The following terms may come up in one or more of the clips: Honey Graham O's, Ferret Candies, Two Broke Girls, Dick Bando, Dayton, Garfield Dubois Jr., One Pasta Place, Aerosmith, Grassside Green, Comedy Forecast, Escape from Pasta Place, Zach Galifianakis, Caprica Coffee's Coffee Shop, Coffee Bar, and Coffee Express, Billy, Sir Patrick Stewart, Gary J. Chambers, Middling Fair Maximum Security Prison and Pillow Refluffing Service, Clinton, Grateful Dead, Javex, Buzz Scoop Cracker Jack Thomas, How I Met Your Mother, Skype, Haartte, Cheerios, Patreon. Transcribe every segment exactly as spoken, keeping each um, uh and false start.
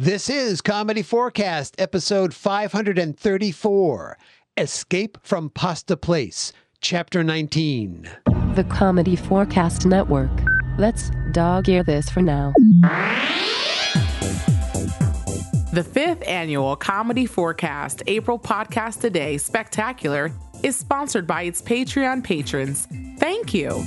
This is Comedy Forecast, episode five hundred thirty-four, Escape from Pasta Place, chapter nineteen. The Comedy Forecast Network. Let's dog-ear this for now. The fifth annual Comedy Forecast April podcast today, Spectacular, is sponsored by its Patreon patrons. Thank you.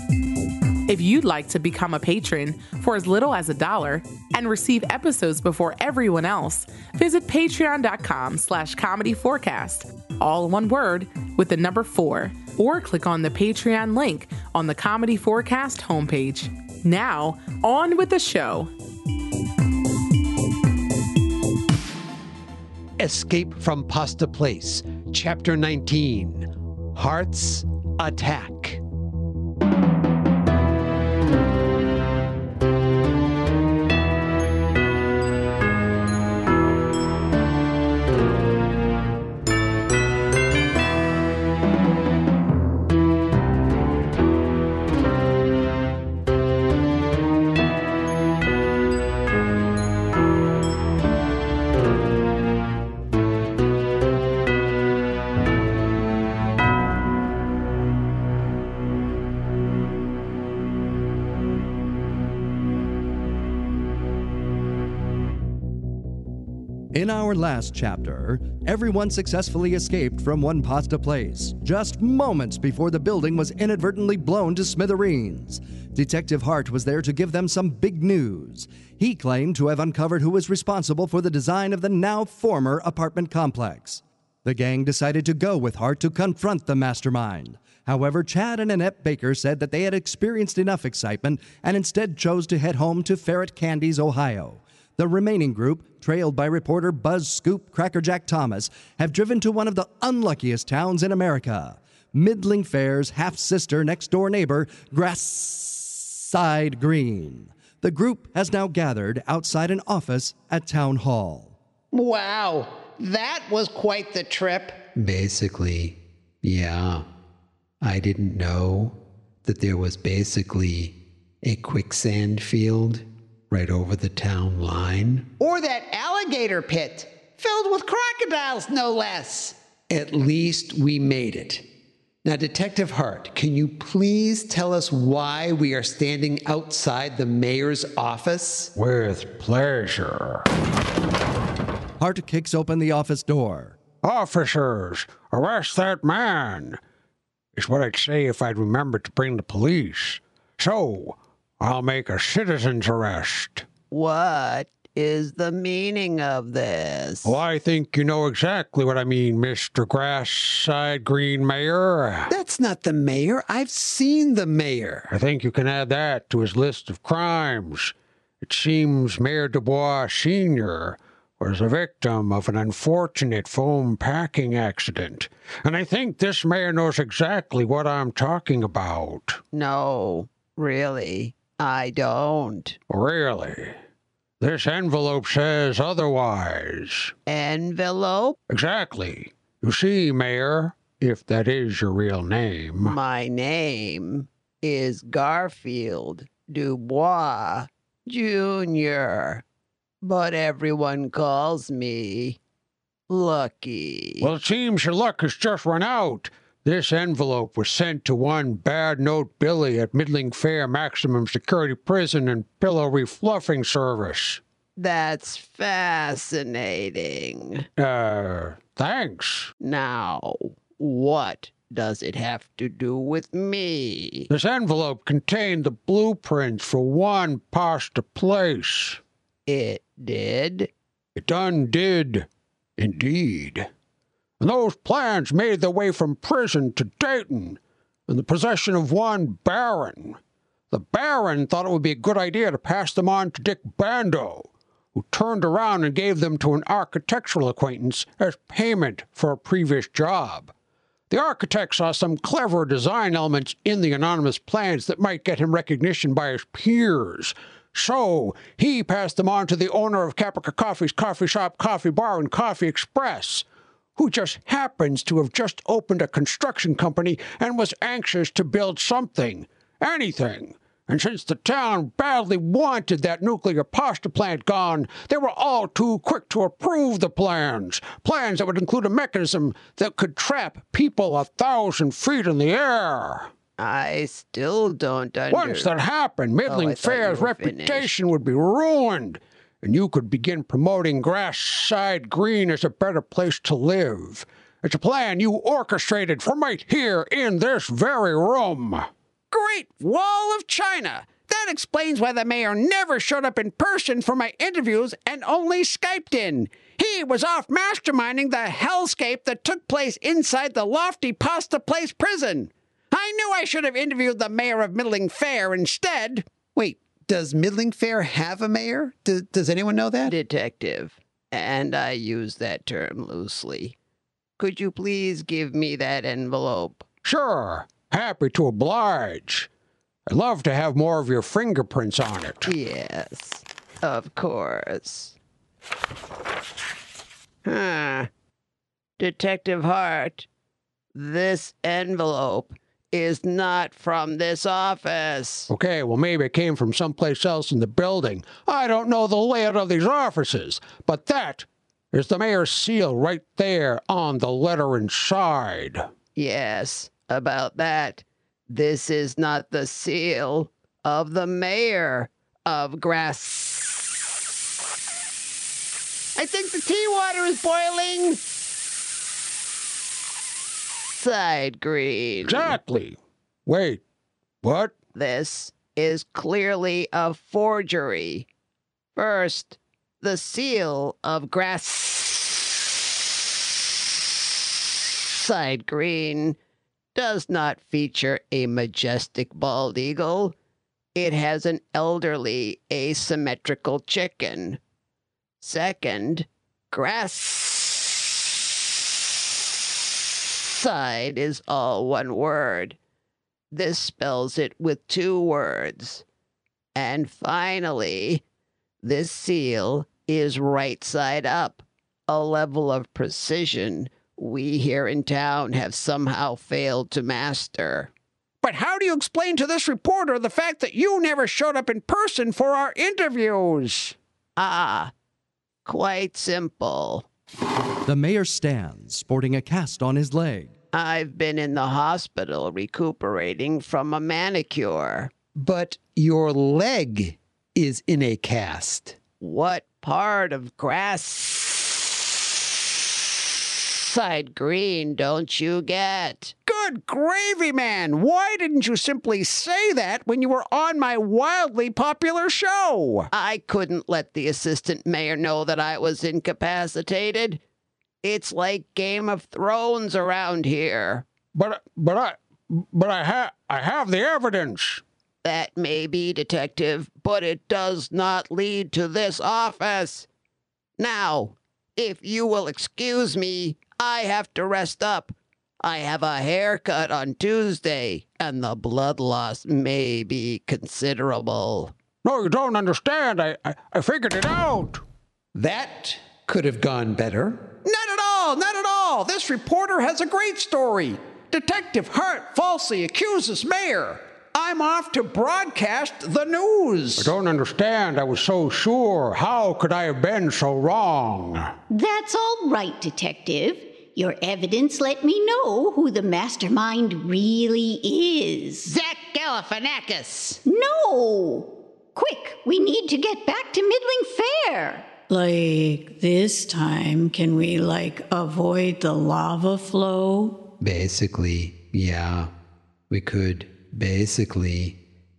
If you'd like to become a patron for as little as a dollar and receive episodes before everyone else, visit patreon.com slash comedy forecast, all one word with the number four, or click on the Patreon link on the Comedy Forecast homepage. Now, on with the show. Escape from Pasta Place, Chapter nineteen, Haartte's Attack. In our last chapter, everyone successfully escaped from one pasta place, just moments before the building was inadvertently blown to smithereens. Detective Haartte was there to give them some big news. He claimed to have uncovered who was responsible for the design of the now-former apartment complex. The gang decided to go with Haartte to confront the mastermind. However, Chad and Annette Baker said that they had experienced enough excitement and instead chose to head home to Ferret Candies, Ohio. The remaining group, trailed by reporter Buzz Scoop Cracker Jack Thomas, have driven to one of the unluckiest towns in America, Middling Fair's half-sister next-door neighbor, Grassside Green. The group has now gathered outside an office at Town Hall. Wow, that was quite the trip. Basically, yeah. I didn't know that there was basically a quicksand field right over the town line. Or that alligator pit, filled with crocodiles, no less. At least we made it. Now, Detective Haartte, can you please tell us why we are standing outside the mayor's office? With pleasure. Haartte kicks open the office door. Officers, arrest that man, is what I'd say if I'd remembered to bring the police. So, I'll make a citizen's arrest. What is the meaning of this? Well, I think you know exactly what I mean, Mister Grassside Green Mayor. That's not the mayor. I've seen the mayor. I think you can add that to his list of crimes. It seems Mayor Dubois Senior was the victim of an unfortunate foam packing accident. And I think this mayor knows exactly what I'm talking about. No, really. I don't. Really? This envelope says otherwise. Envelope? Exactly. You see, Mayor, if that is your real name. My name is Garfield Dubois Junior, but everyone calls me Lucky. Well, it seems your luck has just run out. This envelope was sent to one bad note Billy at Middling Fair Maximum Security Prison and Pillow Refluffing Service. That's fascinating. Uh, thanks. Now, what does it have to do with me? This envelope contained the blueprints for one pasta place. It did? It done did, indeed. And those plans made their way from prison to Dayton in the possession of one Baron. The Baron thought it would be a good idea to pass them on to Dick Bando, who turned around and gave them to an architectural acquaintance as payment for a previous job. The architect saw some clever design elements in the anonymous plans that might get him recognition by his peers. So he passed them on to the owner of Caprica Coffee's Coffee Shop, Coffee Bar, and Coffee Express, who just happens to have just opened a construction company and was anxious to build something, anything, And since the town badly wanted that nuclear pasta plant gone, they were all too quick to approve the plans. Plans that would include a mechanism that could trap people a thousand feet in the air. I still don't understand. Once that happened, Middling Fair's reputation would be ruined, and you could begin promoting Grassside Green as a better place to live. It's a plan you orchestrated from right here in this very room. Great Wall of China! That explains why the mayor never showed up in person for my interviews and only Skyped in. He was off masterminding the hellscape that took place inside the lofty Pasta Place prison. I knew I should have interviewed the mayor of Middling Fair instead. Wait, does Middling Fair have a mayor? D- does anyone know that? Detective, and I use that term loosely. Could you please give me that envelope? Sure. Happy to oblige. I'd love to have more of your fingerprints on it. Yes, of course. Huh. Detective Haartte, this envelope is not from this office. Okay, well, maybe it came from someplace else in the building. I don't know the layout of these offices, but that is the mayor's seal right there on the letter inside. Yes, about that. This is not the seal of the mayor of Grass. I think the tea water is boiling. Side Green. Exactly. Wait, what? This is clearly a forgery. First, the seal of Grass Side Green does not feature a majestic bald eagle. It has an elderly, asymmetrical chicken. Second, Grass Side is all one word. This spells it with two words. And finally, this seal is right side up, a level of precision we here in town have somehow failed to master. But how do you explain to this reporter the fact that you never showed up in person for our interviews? Ah, quite simple. The mayor stands, sporting a cast on his leg. I've been in the hospital recuperating from a manicure. But your leg is in a cast. What part of Grassside Green don't you get? Good gravy, man! Why didn't you simply say that when you were on my wildly popular show? I couldn't let the assistant mayor know that I was incapacitated. It's like Game of Thrones around here. But but I but I have I have the evidence. That may be, Detective, but it does not lead to this office. Now, if you will excuse me, I have to rest up. I have a haircut on Tuesday, and the blood loss may be considerable. No, you don't understand. I I, I figured it out. That could have gone better. Not at all, not at all. This reporter has a great story. Detective Haartte falsely accuses mayor. I'm off to broadcast the news. I don't understand. I was so sure. How could I have been so wrong? That's all right, Detective. Your evidence let me know who the mastermind really is. Zach Galifianakis. No. Quick, we need to get back to Middling Fair. Like, this time, can we, like, avoid the lava flow? Basically, yeah. We could basically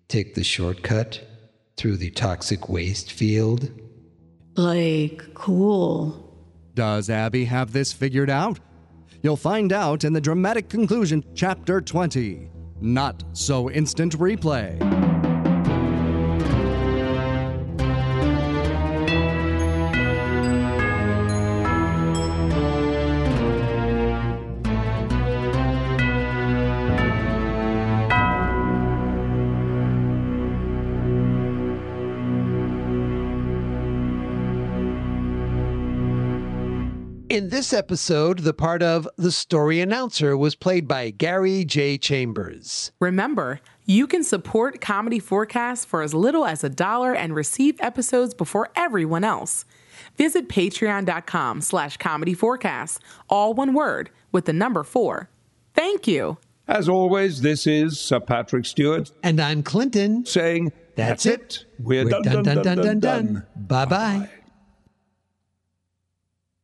take the shortcut through the toxic waste field. Like, cool. Does Abby have this figured out? You'll find out in the dramatic conclusion, Chapter twenty, Not So Instant Replay. In this episode, the part of the story announcer was played by Gary J. Chambers. Remember, You can support Comedy Forecast for as little as a dollar and receive episodes before everyone else. Visit patreon.com slash comedy forecast, all one word, with the number four. Thank you. As always, this is Sir Patrick Stewart. And I'm Clinton. Saying, that's, that's it. it. We're, We're done, done, done, done, done, done, done. done. Bye-bye. Bye-bye.